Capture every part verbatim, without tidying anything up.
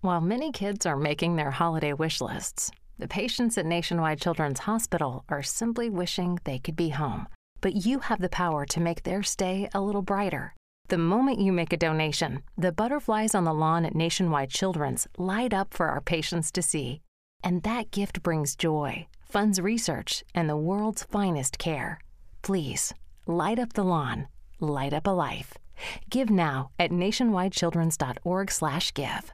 While many kids are making their holiday wish lists, the patients at Nationwide Children's Hospital are simply wishing they could be home. But you have the power to make their stay a little brighter. The moment you make a donation, the butterflies on the lawn at Nationwide Children's light up for our patients to see. And that gift brings joy, funds research, and the world's finest care. Please, light up the lawn. Light up a life. Give now at nationwide children's dot org slash give.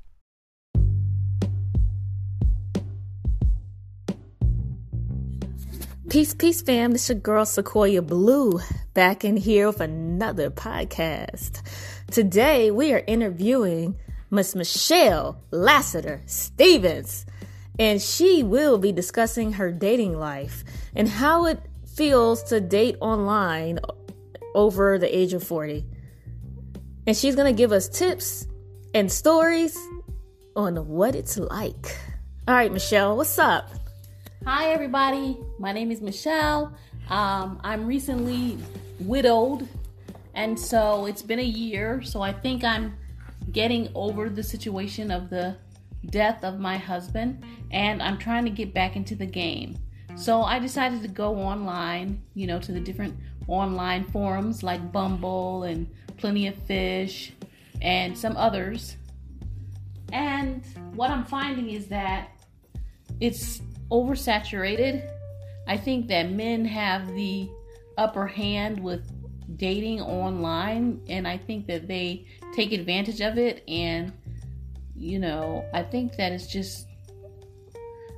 Peace, peace, fam. It's your girl, Sequoia Blue, back in here with another podcast. Today, we are interviewing Miss Michelle Lassiter-Stephens, and she will be discussing her dating life and how it feels to date online over the age of forty. And she's going to give us tips and stories on what it's like. All right, Michelle, what's up? Hi, everybody. My name is Michelle. Um, I'm recently widowed, and so it's been a year. So I think I'm getting over the situation of the death of my husband, and I'm trying to get back into the game. So I decided to go online, you know, to the different online forums like Bumble and Plenty of Fish and some others. And what I'm finding is that it's oversaturated. I think that men have the upper hand with dating online, and I think that they take advantage of it. And you know, I think that it's just,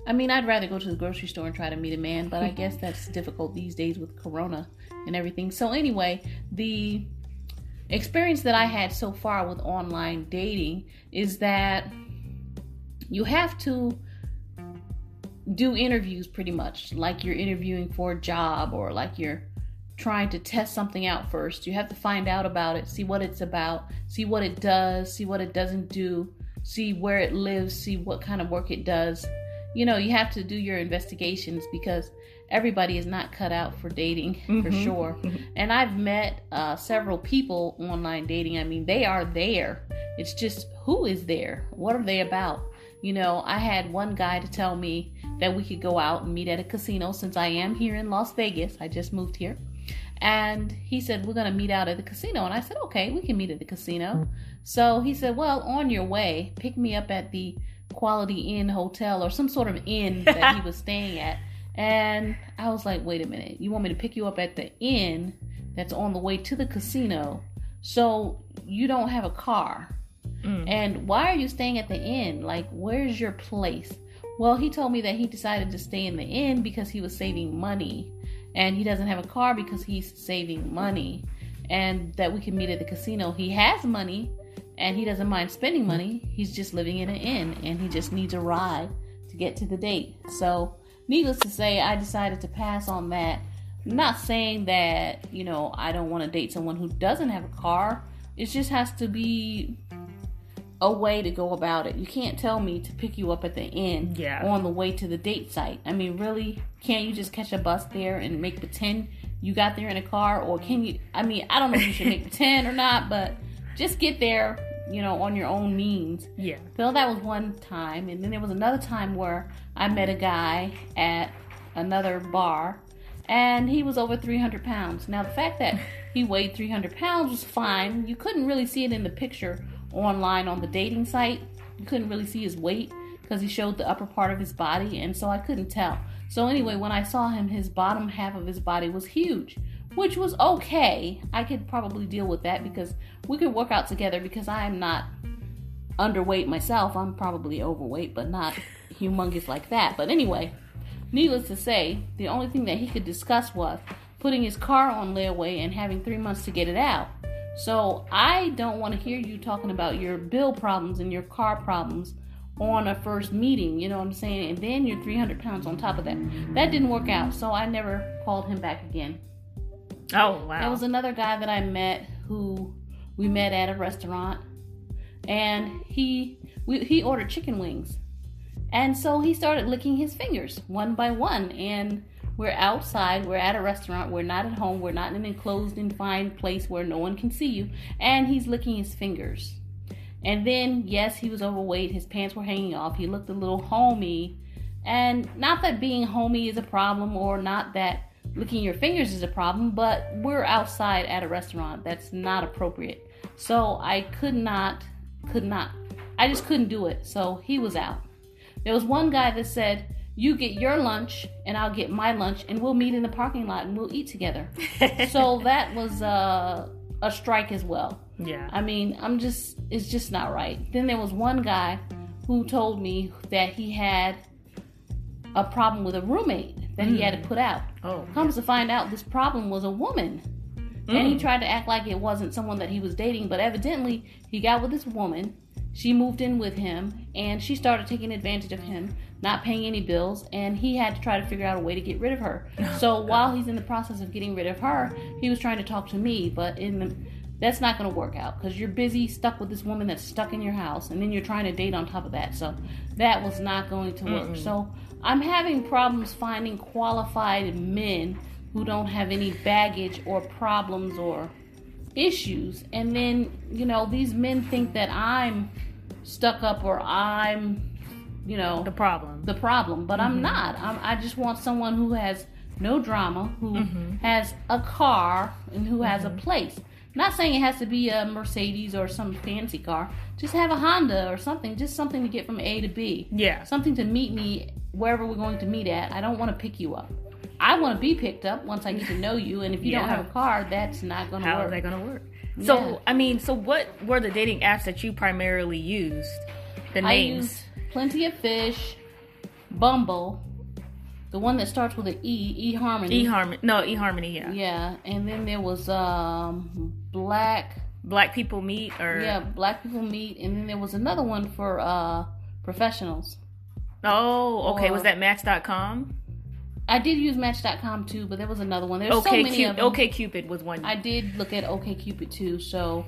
I mean, I'd rather go to the grocery store and try to meet a man, but I guess that's difficult these days with Corona and everything. So anyway, the experience that I had so far with online dating is that you have to do interviews pretty much like you're interviewing for a job, or like you're trying to test something out first. You have to find out about it, see what it's about, see what it does, see what it doesn't do, see where it lives, see what kind of work it does. You know, you have to do your investigations because everybody is not cut out for dating, mm-hmm. for sure. And I've met uh, several people online dating. I mean, they are there. It's just, who is there? What are they about? You know, I had one guy to tell me that we could go out and meet at a casino, since I am here in Las Vegas. I just moved here. And he said, we're going to meet out at the casino. And I said, okay, we can meet at the casino. So he said, well, on your way, pick me up at the Quality Inn Hotel or some sort of inn that he was staying at. And I was like, wait a minute, you want me to pick you up at the inn that's on the way to the casino? So you don't have a car. Mm. And why are you staying at the inn? Like, where's your place? Well, he told me that he decided to stay in the inn because he was saving money, and he doesn't have a car because he's saving money, and that we can meet at the casino. He has money and he doesn't mind spending money. He's just living in an inn and he just needs a ride to get to the date. So needless to say, I decided to pass on that. I'm not saying that, you know, I don't want to date someone who doesn't have a car. It just has to be a way to go about it. You can't tell me to pick you up at the inn yeah. on the way to the date site. I mean, really? Can't you just catch a bus there and make pretend you got there in a car? Or can you, I mean, I don't know if you should make pretend or not, but just get there, you know, on your own means. Yeah. So that was one time. And then there was another time where I met a guy at another bar and he was over three hundred pounds. Now, the fact that he weighed three hundred pounds was fine. You couldn't really see it in the picture online on the dating site. You couldn't really see his weight because he showed the upper part of his body, and so I couldn't tell. So anyway, when I saw him, his bottom half of his body was huge, which was okay. I could probably deal with that because we could work out together, because I am not underweight myself. I'm probably overweight, but not humongous like that. But anyway, needless to say, the only thing that he could discuss was putting his car on layaway and having three months to get it out. So I don't want to hear you talking about your bill problems and your car problems on a first meeting, you know what I'm saying? And then you're three hundred pounds on top of that. That didn't work out, so I never called him back again. Oh, wow. There was another guy that I met who we met at a restaurant, and he we, he ordered chicken wings. And so he started licking his fingers one by one, and we're outside, we're at a restaurant, we're not at home, we're not in an enclosed and fine place where no one can see you, and he's licking his fingers. And then, yes, he was overweight. His pants were hanging off. He looked a little homey. And not that being homey is a problem, or not that licking your fingers is a problem, but we're outside at a restaurant. That's not appropriate. So I could not, could not, I just couldn't do it. So he was out. There was one guy that said, you get your lunch and I'll get my lunch and we'll meet in the parking lot and we'll eat together. So that was uh, a strike as well. Yeah. I mean, I'm just, it's just not right. Then there was one guy who told me that he had a problem with a roommate that mm. he had to put out. Oh. Comes to find out this problem was a woman. Mm. And he tried to act like it wasn't someone that he was dating, but evidently he got with this woman. She moved in with him, and she started taking advantage of him, not paying any bills, and he had to try to figure out a way to get rid of her. So while he's in the process of getting rid of her, he was trying to talk to me, but in the, that's not going to work out because you're busy, stuck with this woman that's stuck in your house, and then you're trying to date on top of that. So that was not going to work. Mm-hmm. So I'm having problems finding qualified men who don't have any baggage or problems or issues. And then, you know, these men think that I'm stuck up or I'm, you know, the problem. The problem, but mm-hmm. I'm not. I'm, I just want someone who has no drama, who mm-hmm. has a car, and who mm-hmm. has a place. Not saying it has to be a Mercedes or some fancy car. Just have a Honda or something. Just something to get from A to B. Yeah. Something to meet me wherever we're going to meet at. I don't want to pick you up. I want to be picked up once I get to know you. And if you yeah. don't have a car, that's not going to work. How is that going to work? Yeah. So, I mean, so what were the dating apps that you primarily used? The names? I used Plenty of Fish, Bumble, the one that starts with an E, eHarmony. eHarmony. No, eHarmony, yeah. Yeah, and then there was um, Black... Black People Meet, or... Yeah, Black People Meet, and then there was another one for uh, professionals. Oh, okay. Or, was that Match dot com? I did use Match dot com, too, but there was another one. There's okay, so many Cu- of them. OkCupid was one. I did look at OkCupid, too, so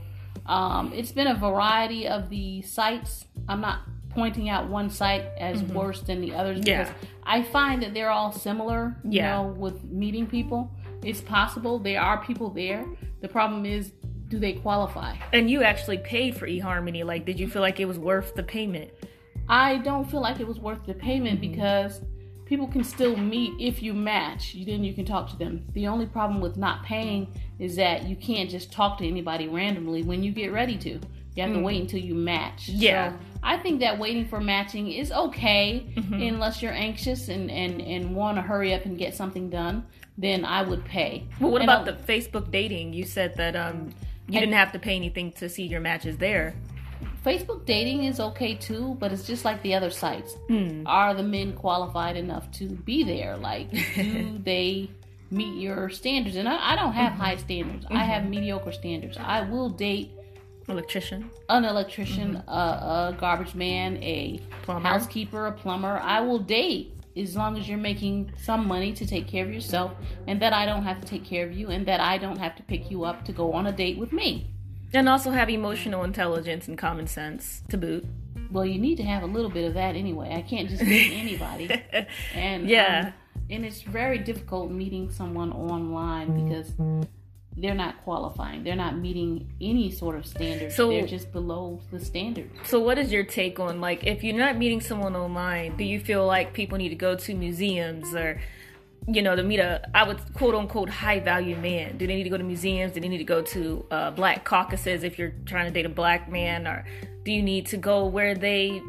um, it's been a variety of the sites. I'm not... pointing out one site as mm-hmm. worse than the others because yeah. I find that they're all similar, you yeah. know, with meeting people. It's possible there are people there. The problem is, do they qualify? And you actually paid for eHarmony. Like, did you feel like it was worth the payment? I don't feel like it was worth the payment mm-hmm. because people can still meet if you match. Then you can talk to them. The only problem with not paying is that you can't just talk to anybody randomly when you get ready to. You have to mm. wait until you match. Yeah. So I think that waiting for matching is okay mm-hmm. unless you're anxious and, and, and want to hurry up and get something done. Then I would pay. Well, what and about I'll, the Facebook dating? You said that um you I, didn't have to pay anything to see your matches there. Facebook dating is okay too, but it's just like the other sites. Mm. Are the men qualified enough to be there? Like, do they meet your standards? And I, I don't have mm-hmm. high standards. Mm-hmm. I have mediocre standards. I will date... Electrician. An electrician, mm-hmm. a, a garbage man, a plumber. Housekeeper, a plumber. I will date as long as you're making some money to take care of yourself and that I don't have to take care of you and that I don't have to pick you up to go on a date with me. And also have emotional intelligence and common sense to boot. Well, you need to have a little bit of that anyway. I can't just meet anybody. And yeah. Um, and it's very difficult meeting someone online because... they're not qualifying. They're not meeting any sort of standard. So, they're just below the standard. So what is your take on, like, if you're not meeting someone online, do you feel like people need to go to museums or, you know, to meet a, I would, quote-unquote, high-value man? Do they need to go to museums? Do they need to go to uh, black caucuses if you're trying to date a black man? Or do you need to go where they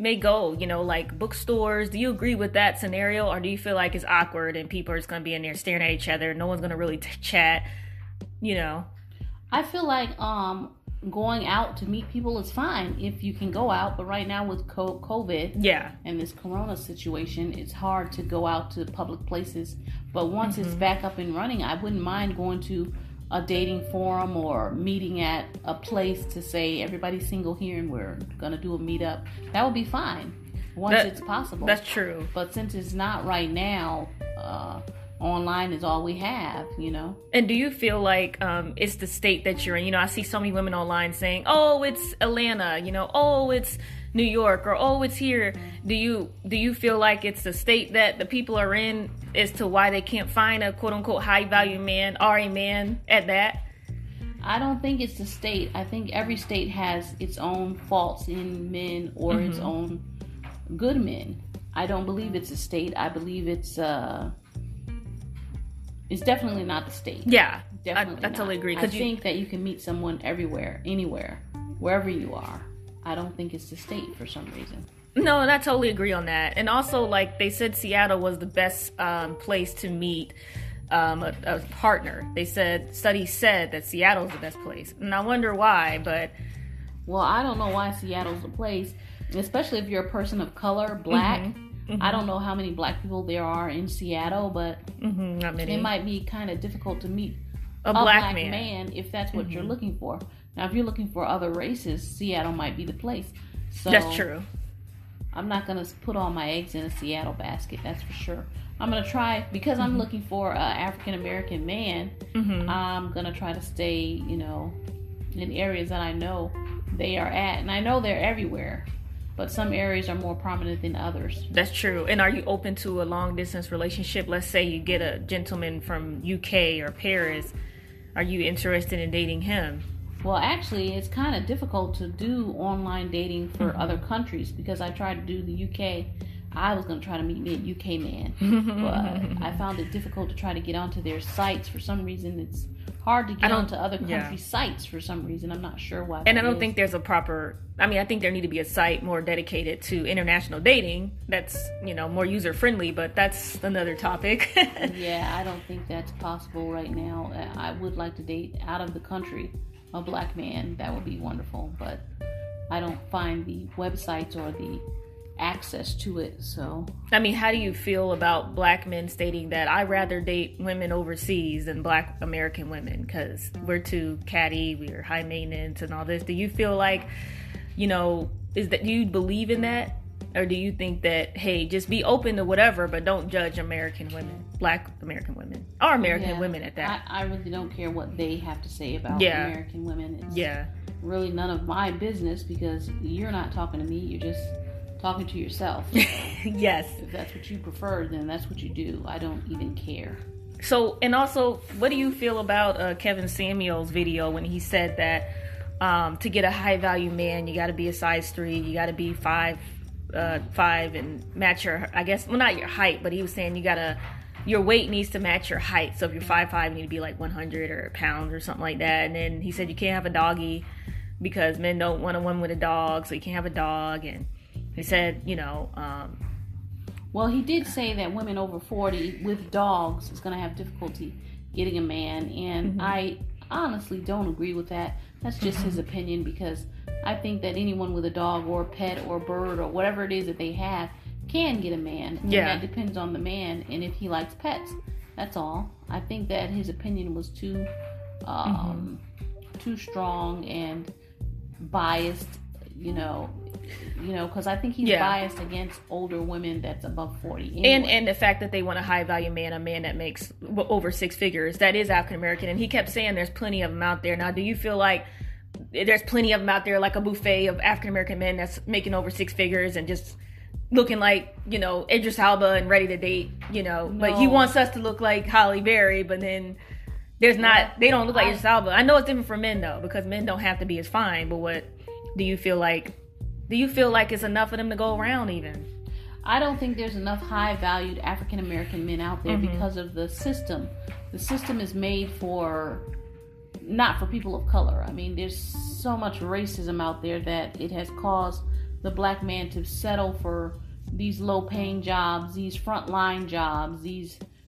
may go, you know, like bookstores? Do you agree with that scenario? Or do you feel like it's awkward and people are just going to be in there staring at each other? No one's going to really t- chat. You know, I feel like um, going out to meet people is fine if you can go out. But right now with COVID yeah. and this corona situation, it's hard to go out to public places. But once mm-hmm. it's back up and running, I wouldn't mind going to a dating forum or meeting at a place to say everybody's single here and we're going to do a meetup. That would be fine once that, it's possible. That's true. But since it's not right now... Uh, online is all we have, you know. And do you feel like um, it's the state that you're in? You know, I see so many women online saying, oh, it's Atlanta, you know, oh, it's New York, or oh, it's here. Do you do you feel like it's the state that the people are in as to why they can't find a quote-unquote high-value man, or a man at that? I don't think it's the state. I think every state has its own faults in men or mm-hmm. its own good men. I don't believe it's a state. I believe it's uh, it's definitely not the state. Yeah, definitely. I, I totally not. agree. I you... think that you can meet someone everywhere, anywhere, wherever you are. I don't think it's the state for some reason. No, and I totally agree on that. And also, like they said, Seattle was the best um, place to meet um, a, a partner. They said studies said that Seattle's the best place, and I wonder why. But well, I don't know why Seattle's the place, especially if you're a person of color, black. Mm-hmm. Mm-hmm. I don't know how many black people there are in Seattle, but mm-hmm, not many. It might be kind of difficult to meet a, a black, black man. man if that's what mm-hmm. you're looking for. Now, if you're looking for other races, Seattle might be the place. So that's true. I'm not going to put all my eggs in a Seattle basket, that's for sure. I'm going to try, because I'm mm-hmm. looking for an African-American man, mm-hmm. I'm going to try to stay, you know, in areas that I know they are at. And I know they're everywhere, but some areas are more prominent than others. That's true. And are you open to a long-distance relationship? Let's say you get a gentleman from U K or Paris. Are you interested in dating him? Well, actually, it's kind of difficult to do online dating for mm-hmm. other countries because I tried to do the U K. I was going to try to meet me a U K man, but I found it difficult to try to get onto their sites. For some reason, it's hard to get onto other country yeah. sites for some reason. I'm not sure why. And I don't is. think there's a proper, I mean, I think there need to be a site more dedicated to international dating that's, you know, more user friendly, but that's another topic. Yeah, I don't think that's possible right now. I would like to date out of the country. A black man, that would be wonderful, but I don't find the websites or the access to it. So I mean, how do you feel about black men stating that I rather date women overseas than black American women because we're too catty, we're high maintenance and all this? Do you feel like, you know, is that, do you believe in that, or do you think that, hey, just be open to whatever, but don't judge American women, black American women, or American yeah, women at that? I, I really don't care what they have to say about yeah. American women. It's yeah. really none of my business because you're not talking to me. You're just talking to yourself. Yes. If that's what you prefer, then that's what you do. I don't even care. So, and also, what do you feel about uh, Kevin Samuels' video when he said that um, to get a high-value man, you got to be a size three, you got to be five... Uh, five and match your, I guess, well, not your height, but he was saying you gotta, your weight needs to match your height. So if you're five five, you need to be like one hundred or pounds or something like that. And then he said you can't have a doggy because men don't want a woman with a dog, so you can't have a dog. And he said, you know, um, well, he did say that women over forty with dogs is gonna have difficulty getting a man, and mm-hmm. I honestly don't agree with that. That's just his opinion, because I think that anyone with a dog or a pet or a bird or whatever it is that they have can get a man. And yeah. that depends on the man and if he likes pets. That's all. I think that his opinion was too um, mm-hmm. too strong and biased, you know, you know, because I think he's yeah. biased against older women that's above forty. Anyway. And and the fact that they want a high-value man, a man that makes over six figures, that is African-American. And he kept saying there's plenty of them out there. Now, do you feel like there's plenty of them out there, like a buffet of African-American men that's making over six figures and just looking like, you know, Idris Elba and ready to date, you know? No. But he wants us to look like Halle Berry, but then there's not, they don't look like I, Idris Elba. I know it's different for men, though, because men don't have to be as fine, but what do you feel like? Do you feel like it's enough of them to go around even? I don't think there's enough high-valued African-American men out there mm-hmm. because of the system. The system is made for, not for people of color. I mean, there's so much racism out there that it has caused the black man to settle for these low-paying jobs, these frontline jobs, these...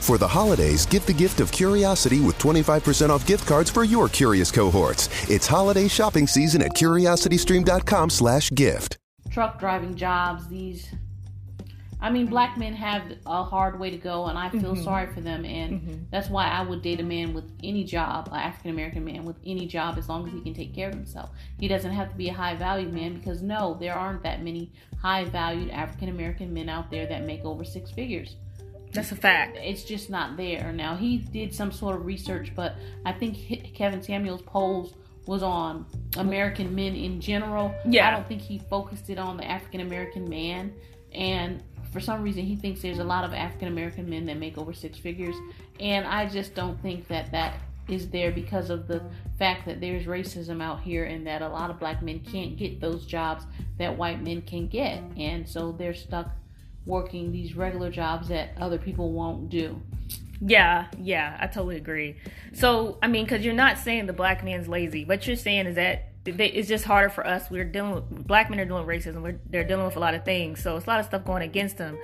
For the holidays, give the gift of curiosity with twenty-five percent off gift cards for your curious cohorts. It's holiday shopping season at curiositystream.com slash gift. Truck driving jobs, these... I mean, black men have a hard way to go, and I feel mm-hmm. sorry for them, and mm-hmm. that's why I would date a man with any job, an African-American man with any job, as long as he can take care of himself. He doesn't have to be a high-value man, because no, there aren't that many high-valued African-American men out there that make over six figures. That's a fact. It's just not there. Now, he did some sort of research, but I think Kevin Samuels' polls was on American men in general. Yeah. I don't think he focused it on the African American man. And for some reason, he thinks there's a lot of African American men that make over six figures. And I just don't think that that is there because of the fact that there's racism out here and that a lot of black men can't get those jobs that white men can get. And so they're stuck working these regular jobs that other people won't do. Yeah, yeah, I totally agree. So, I mean, because you're not saying the black man's lazy. What you're saying is that they, it's just harder for us. We're dealing with, black men are doing racism. We're, they're dealing with a lot of things. So it's a lot of stuff going against them.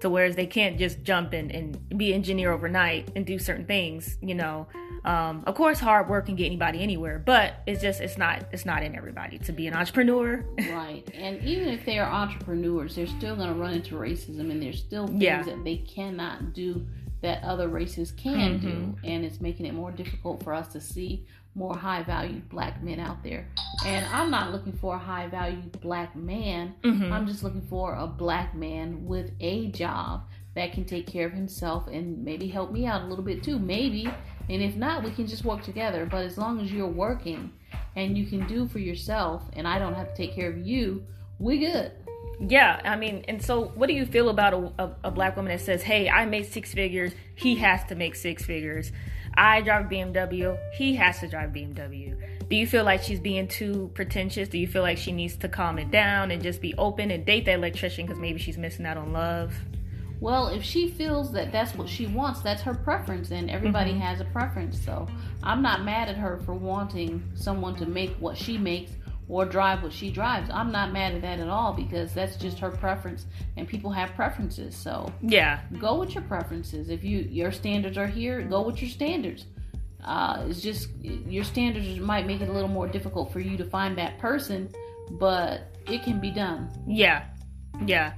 To whereas they can't just jump in and be an engineer overnight and do certain things, you know. Um, of course, hard work can get anybody anywhere, but it's just, it's not, it's not in everybody to be an entrepreneur. Right. And even if they are entrepreneurs, they're still going to run into racism, and there's still things yeah. that they cannot do that other races can mm-hmm. do. And it's making it more difficult for us to see more high-valued black men out there. And I'm not looking for a high-valued black man. Mm-hmm. I'm just looking for a black man with a job that can take care of himself and maybe help me out a little bit too. Maybe. And if not, we can just work together. But as long as you're working and you can do for yourself and I don't have to take care of you, we good. Yeah, I mean, and so what do you feel about a, a, a black woman that says, hey, I made six figures, he has to make six figures. I drive a B M W, he has to drive a B M W. Do you feel like she's being too pretentious? Do you feel like she needs to calm it down and just be open and date that electrician because maybe she's missing out on love? Well, if she feels that that's what she wants, that's her preference, and everybody mm-hmm. has a preference. So I'm not mad at her for wanting someone to make what she makes or drive what she drives. I'm not mad at that at all because that's just her preference, and people have preferences. So yeah, go with your preferences. If you your standards are here, go with your standards. Uh, it's just your standards might make it a little more difficult for you to find that person, but it can be done. Yeah, yeah.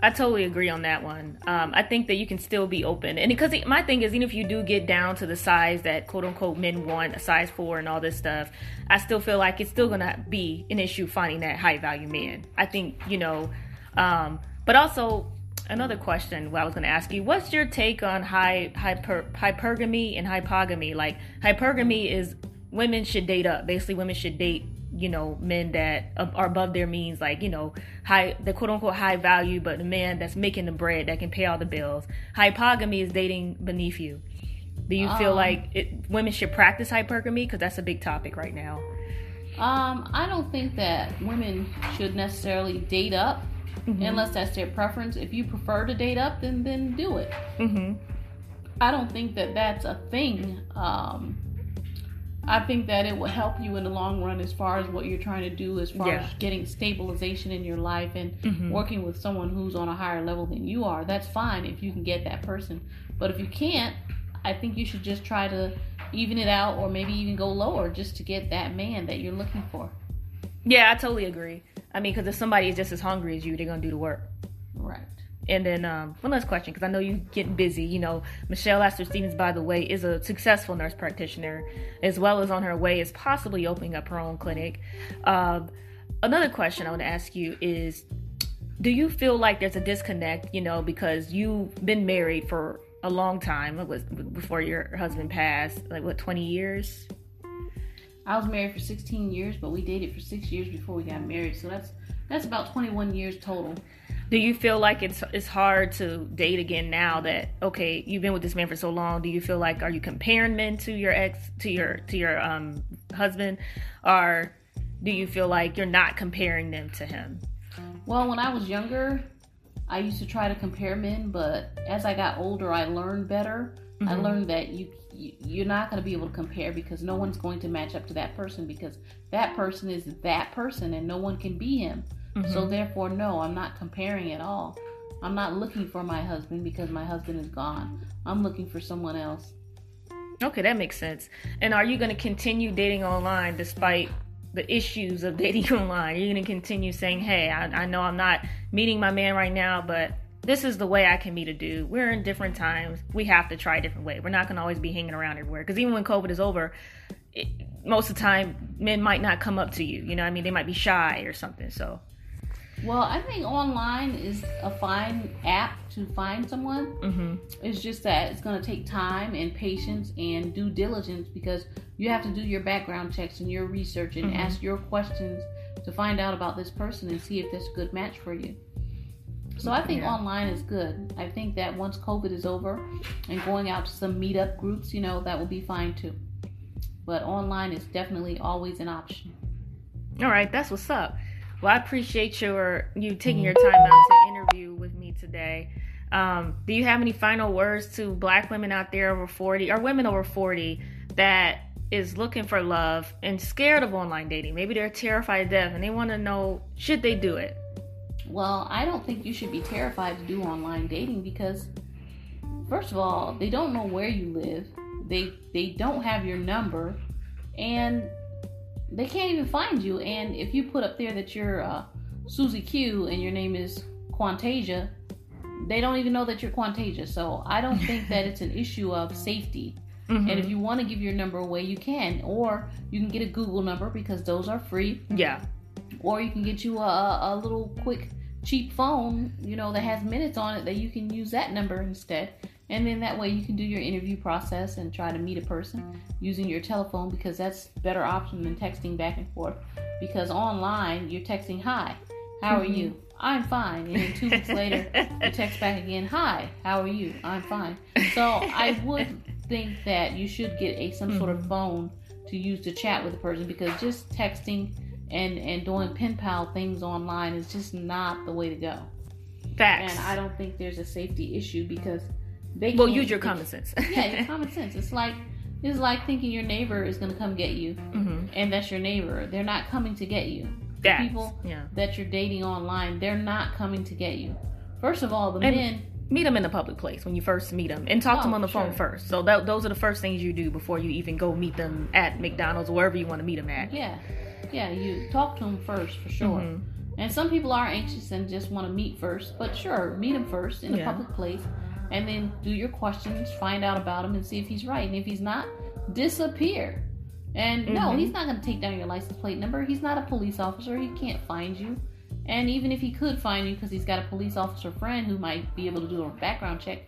I totally agree on that one. Um, I think that you can still be open. And because my thing is, even if you do get down to the size that quote unquote men want, a size four and all this stuff, I still feel like it's still going to be an issue finding that high value man. I think, you know, um, but also another question I was going to ask you, what's your take on high, hyper, hypergamy and hypogamy? Like hypergamy is women should date up. Basically, women should date, you know, men that are above their means, like, you know, high, the quote unquote high value, but the man that's making the bread that can pay all the bills. Hypogamy is dating beneath you. Do you um, feel like it, women should practice hypergamy? Because that's a big topic right now. Um, I don't think that women should necessarily date up mm-hmm. unless that's their preference. If you prefer to date up, then, then do it. Mm-hmm. I don't think that that's a thing. Um, I think that it will help you in the long run as far as what you're trying to do, as far yeah. as getting stabilization in your life and mm-hmm. working with someone who's on a higher level than you are. That's fine if you can get that person. But if you can't, I think you should just try to even it out or maybe even go lower just to get that man that you're looking for. Yeah, I totally agree. I mean, because if somebody is just as hungry as you, they're going to do the work. Right. And then um, one last question, because I know you're getting busy. You know, Michelle Lassiter-Stephens, by the way, is a successful nurse practitioner, as well as on her way is possibly opening up her own clinic. Um, another question I want to ask you is, do you feel like there's a disconnect, you know, because you've been married for a long time. It was before your husband passed, like, what, twenty years? I was married for sixteen years, but we dated for six years before we got married. So that's that's about twenty-one years total. Do you feel like it's it's hard to date again now that, okay, you've been with this man for so long? Do you feel like, are you comparing men to your ex, to your to your um husband? Or do you feel like you're not comparing them to him? Well, when I was younger, I used to try to compare men, but as I got older, I learned better. Mm-hmm. I learned that you you're not going to be able to compare because no one's going to match up to that person because that person is that person and no one can be him. Mm-hmm. So therefore, no, I'm not comparing at all. I'm not looking for my husband because my husband is gone. I'm looking for someone else. Okay, that makes sense. And are you going to continue dating online despite the issues of dating online? You're going to continue saying, hey, I, I know I'm not meeting my man right now, but this is the way I can meet a dude. We're in different times. We have to try a different way. We're not going to always be hanging around everywhere. Because even when COVID is over, it, most of the time, men might not come up to you. You know what I mean? They might be shy or something, so... Well, I think online is a fine app to find someone. Mm-hmm. It's just that it's going to take time and patience and due diligence, because you have to do your background checks and your research and mm-hmm. ask your questions to find out about this person and see if that's a good match for you. So I think yeah. online is good. I think that once COVID is over and going out to some meetup groups, you know, that will be fine too. But online is definitely always an option. All right, that's what's up. Well, I appreciate your you taking your time out to interview with me today. Um, do you have any final words to Black women out there over forty, or women over forty, that is looking for love and scared of online dating? Maybe they're terrified of death and they want to know, should they do it? Well, I don't think you should be terrified to do online dating, because, first of all, they don't know where you live. They they don't have your number, and they can't even find you. And if you put up there that you're uh, Susie Q and your name is Quantasia, they don't even know that you're Quantasia. So I don't think that it's an issue of safety. Mm-hmm. And if you want to give your number away, you can. Or you can get a Google number, because those are free. Yeah. Or you can get you a, a little quick, cheap phone, you know, that has minutes on it, that you can use that number instead. And then that way you can do your interview process and try to meet a person using your telephone, because that's a better option than texting back and forth. Because online, you're texting, hi, how are mm-hmm. you? I'm fine. And then two weeks later, you text back again, hi, how are you? I'm fine. So I would think that you should get a some mm-hmm. sort of phone to use to chat with a person, because just texting and, and doing pen pal things online is just not the way to go. Facts. And I don't think there's a safety issue, because they well, use your common sense. Yeah, your common sense. It's like it's like thinking your neighbor is going to come get you, mm-hmm. and that's your neighbor. They're not coming to get you. The Facts. people yeah. that you're dating online, they're not coming to get you. First of all, the and men... meet them in a public place when you first meet them, and talk oh, to them on the sure. phone first. So that, those are the first things you do before you even go meet them at McDonald's or wherever you want to meet them at. Yeah. Yeah, you talk to them first, for sure. Mm-hmm. And some people are anxious and just want to meet first, but sure, meet them first in yeah. a public place, and then do your questions, find out about him, and see if he's right. And if he's not, disappear. And mm-hmm. no, he's not going to take down your license plate number. He's not a police officer. He can't find you. And even if he could find you, because he's got a police officer friend who might be able to do a background check,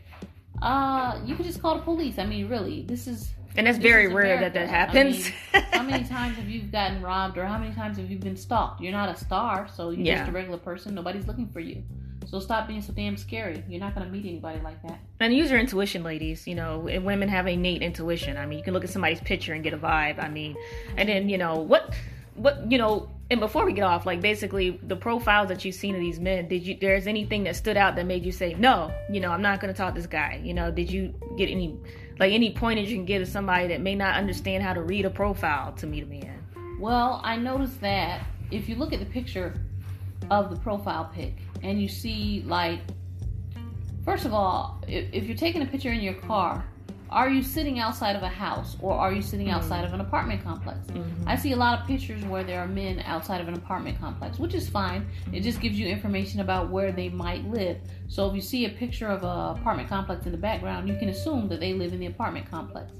uh, you could just call the police. I mean, really, this is... And it's very rare that that happens. I mean, how many times have you gotten robbed, or how many times have you been stalked? You're not a star, so you're yeah. just a regular person. Nobody's looking for you. So stop being so damn scary. You're not going to meet anybody like that. And use your intuition, ladies. You know, women have innate intuition. I mean, you can look at somebody's picture and get a vibe. I mean, and then, you know, what, what, you know, and before we get off, like, basically the profiles that you've seen of these men, did you, there's anything that stood out that made you say, no, you know, I'm not going to talk to this guy? You know, did you get any, like, any pointers you can give to somebody that may not understand how to read a profile to meet a man? Well, I noticed that if you look at the picture of the profile pic, and you see, like, first of all, if, if you're taking a picture in your car, are you sitting outside of a house, or are you sitting outside mm-hmm. of an apartment complex? Mm-hmm. I see a lot of pictures where there are men outside of an apartment complex, which is fine. Mm-hmm. It just gives you information about where they might live. So if you see a picture of an apartment complex in the background, you can assume that they live in the apartment complex.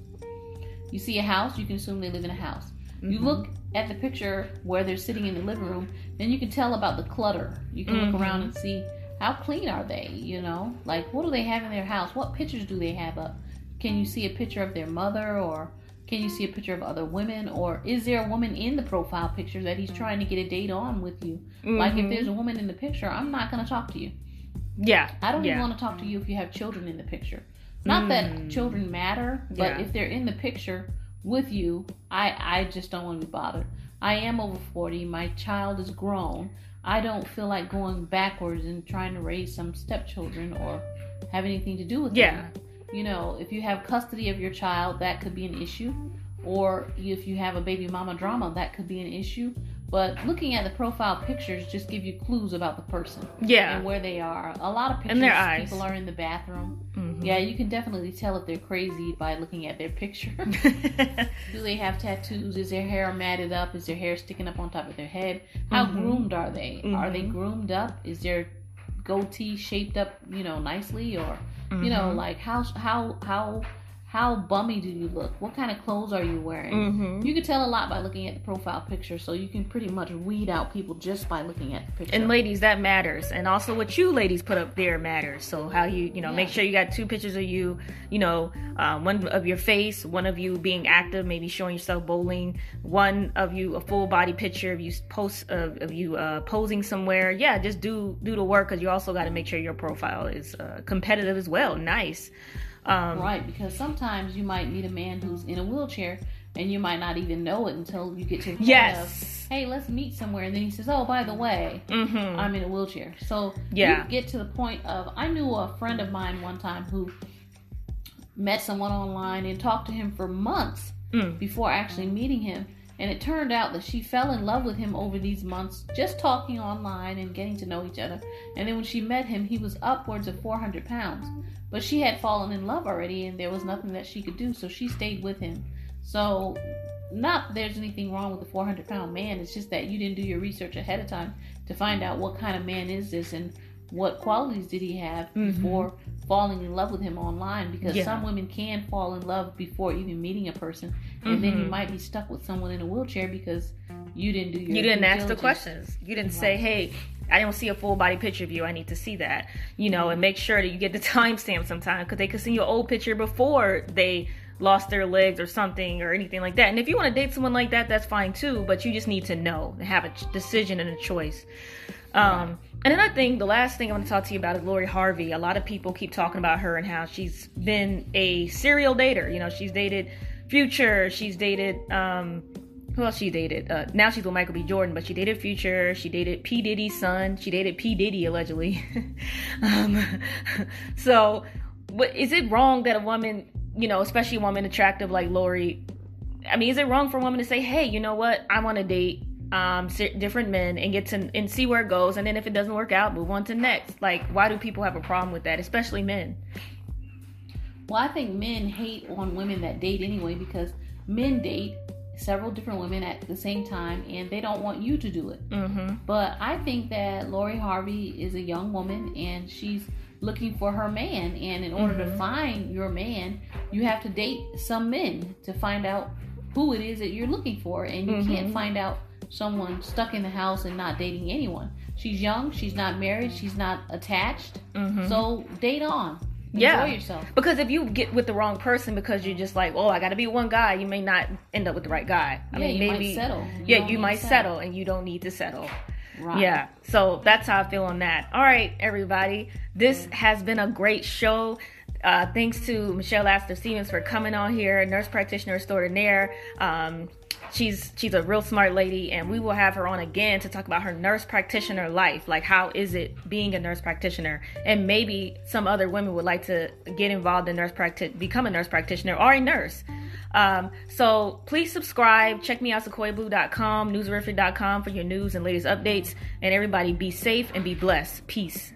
You see a house, you can assume they live in a house. Mm-hmm. You look at the picture where they're sitting in the living room, then you can tell about the clutter. You can mm-hmm. look around and see, how clean are they, you know? Like, what do they have in their house? What pictures do they have up? Can you see a picture of their mother, or can you see a picture of other women, or is there a woman in the profile picture that he's trying to get a date on with you? Mm-hmm. Like, if there's a woman in the picture, I'm not going to talk to you. Yeah. I don't yeah. even want to talk to you if you have children in the picture. Not mm. that children matter, but yeah. if they're in the picture with you, I, I just don't want to be bothered. I am over forty. My child is grown. I don't feel like going backwards and trying to raise some stepchildren or have anything to do with yeah. them. You know, if you have custody of your child, that could be an issue. Or if you have a baby mama drama, that could be an issue. But looking at the profile pictures just give you clues about the person. Yeah. And where they are. A lot of pictures, and their eyes. People are in the bathroom. Mm-hmm. Yeah, you can definitely tell if they're crazy by looking at their picture. Do they have tattoos? Is their hair matted up? Is their hair sticking up on top of their head? How mm-hmm. groomed are they? Mm-hmm. Are they groomed up? Is their goatee shaped up, you know, nicely? Or, mm-hmm. you know, like, how how how How bummy do you look? What kind of clothes are you wearing? Mm-hmm. You can tell a lot by looking at the profile picture, so you can pretty much weed out people just by looking at the picture. And ladies, that matters. And also what you ladies put up there matters. So how you, you know, yeah. make sure you got two pictures of you, you know, uh, one of your face, one of you being active, maybe showing yourself bowling, one of you, a full body picture of you post of, of you uh, posing somewhere. Yeah, just do, do the work, because you also got to make sure your profile is uh, competitive as well. Nice. Um, right, because sometimes you might meet a man who's in a wheelchair, and you might not even know it until you get to the yes. point of, hey, let's meet somewhere, and then he says, oh, by the way, mm-hmm. I'm in a wheelchair. So yeah. you get to the point of, I knew a friend of mine one time who met someone online and talked to him for months mm. before actually meeting him, and it turned out that she fell in love with him over these months, just talking online and getting to know each other, and then when she met him, he was upwards of four hundred pounds. But she had fallen in love already, and there was nothing that she could do, so she stayed with him. So, not that there's anything wrong with a four hundred pound man, it's just that you didn't do your research ahead of time to find out what kind of man is this and what qualities did he have mm-hmm. before falling in love with him online, because yeah. some women can fall in love before even meeting a person, and mm-hmm. then you might be stuck with someone in a wheelchair because you didn't do your You didn't ask diligence. The questions. You didn't right. say, hey, I don't see a full body picture of you. I need to see that, you know, and make sure that you get the timestamp sometime, because they could see your old picture before they lost their legs or something or anything like that. And if you want to date someone like that, that's fine too, but you just need to know and have a decision and a choice. Um, and another thing, the last thing I want to talk to you about is Lori Harvey. A lot of people keep talking about her and how she's been a serial dater. You know, she's dated Future. She's dated, um, who else she dated? Uh, now she's with Michael B. Jordan, but she dated Future. She dated P. Diddy's son. She dated P. Diddy, allegedly. um, so what, is it wrong that a woman, you know, especially a woman attractive like Lori, I mean, is it wrong for a woman to say, hey, you know what? I want to date um, different men and get to and see where it goes. And then if it doesn't work out, move on to next. Like, why do people have a problem with that, especially men? Well, I think men hate on women that date anyway, because men date several different women at the same time, and they don't want you to do it. Mm-hmm. But I think that Lori Harvey is a young woman, and she's looking for her man. And in order mm-hmm. to find your man, you have to date some men to find out who it is that you're looking for. And you mm-hmm. can't find out someone stuck in the house and not dating anyone. She's young. She's not married. She's not attached. Mm-hmm. So date on. Enjoy yeah, yourself. Because if you get with the wrong person because you're just like, oh, I got to be one guy, you may not end up with the right guy. I yeah, mean, you maybe might settle. You yeah, you might settle. settle, and you don't need to settle. Right. Yeah, so that's how I feel on that. All right, everybody, this mm-hmm. has been a great show. Uh, thanks to Michelle Lassiter-Stephens for coming on here, nurse practitioner extraordinaire. Um, she's she's a real smart lady, and we will have her on again to talk about her nurse practitioner life. Like, how is it being a nurse practitioner? And maybe some other women would like to get involved in nurse practice, become a nurse practitioner or a nurse. Um, so please subscribe. Check me out, sequoia blue dot com, news riffing dot com for your news and latest updates. And everybody, be safe and be blessed. Peace.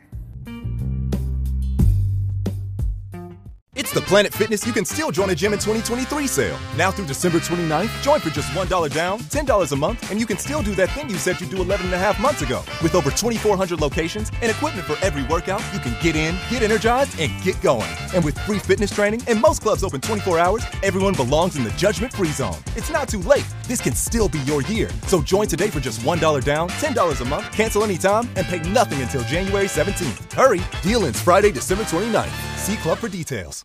It's the Planet Fitness You Can Still Join a Gym in twenty twenty-three sale. Now through December twenty-ninth, join for just one dollar down, ten dollars a month, and you can still do that thing you said you do eleven and a half months ago. With over twenty-four hundred locations and equipment for every workout, you can get in, get energized, and get going. And with free fitness training and most clubs open twenty-four hours, everyone belongs in the judgment-free zone. It's not too late. This can still be your year. So join today for just one dollar down, ten dollars a month, cancel anytime, and pay nothing until January seventeenth. Hurry. Deal ends Friday, December twenty-ninth. See club for details.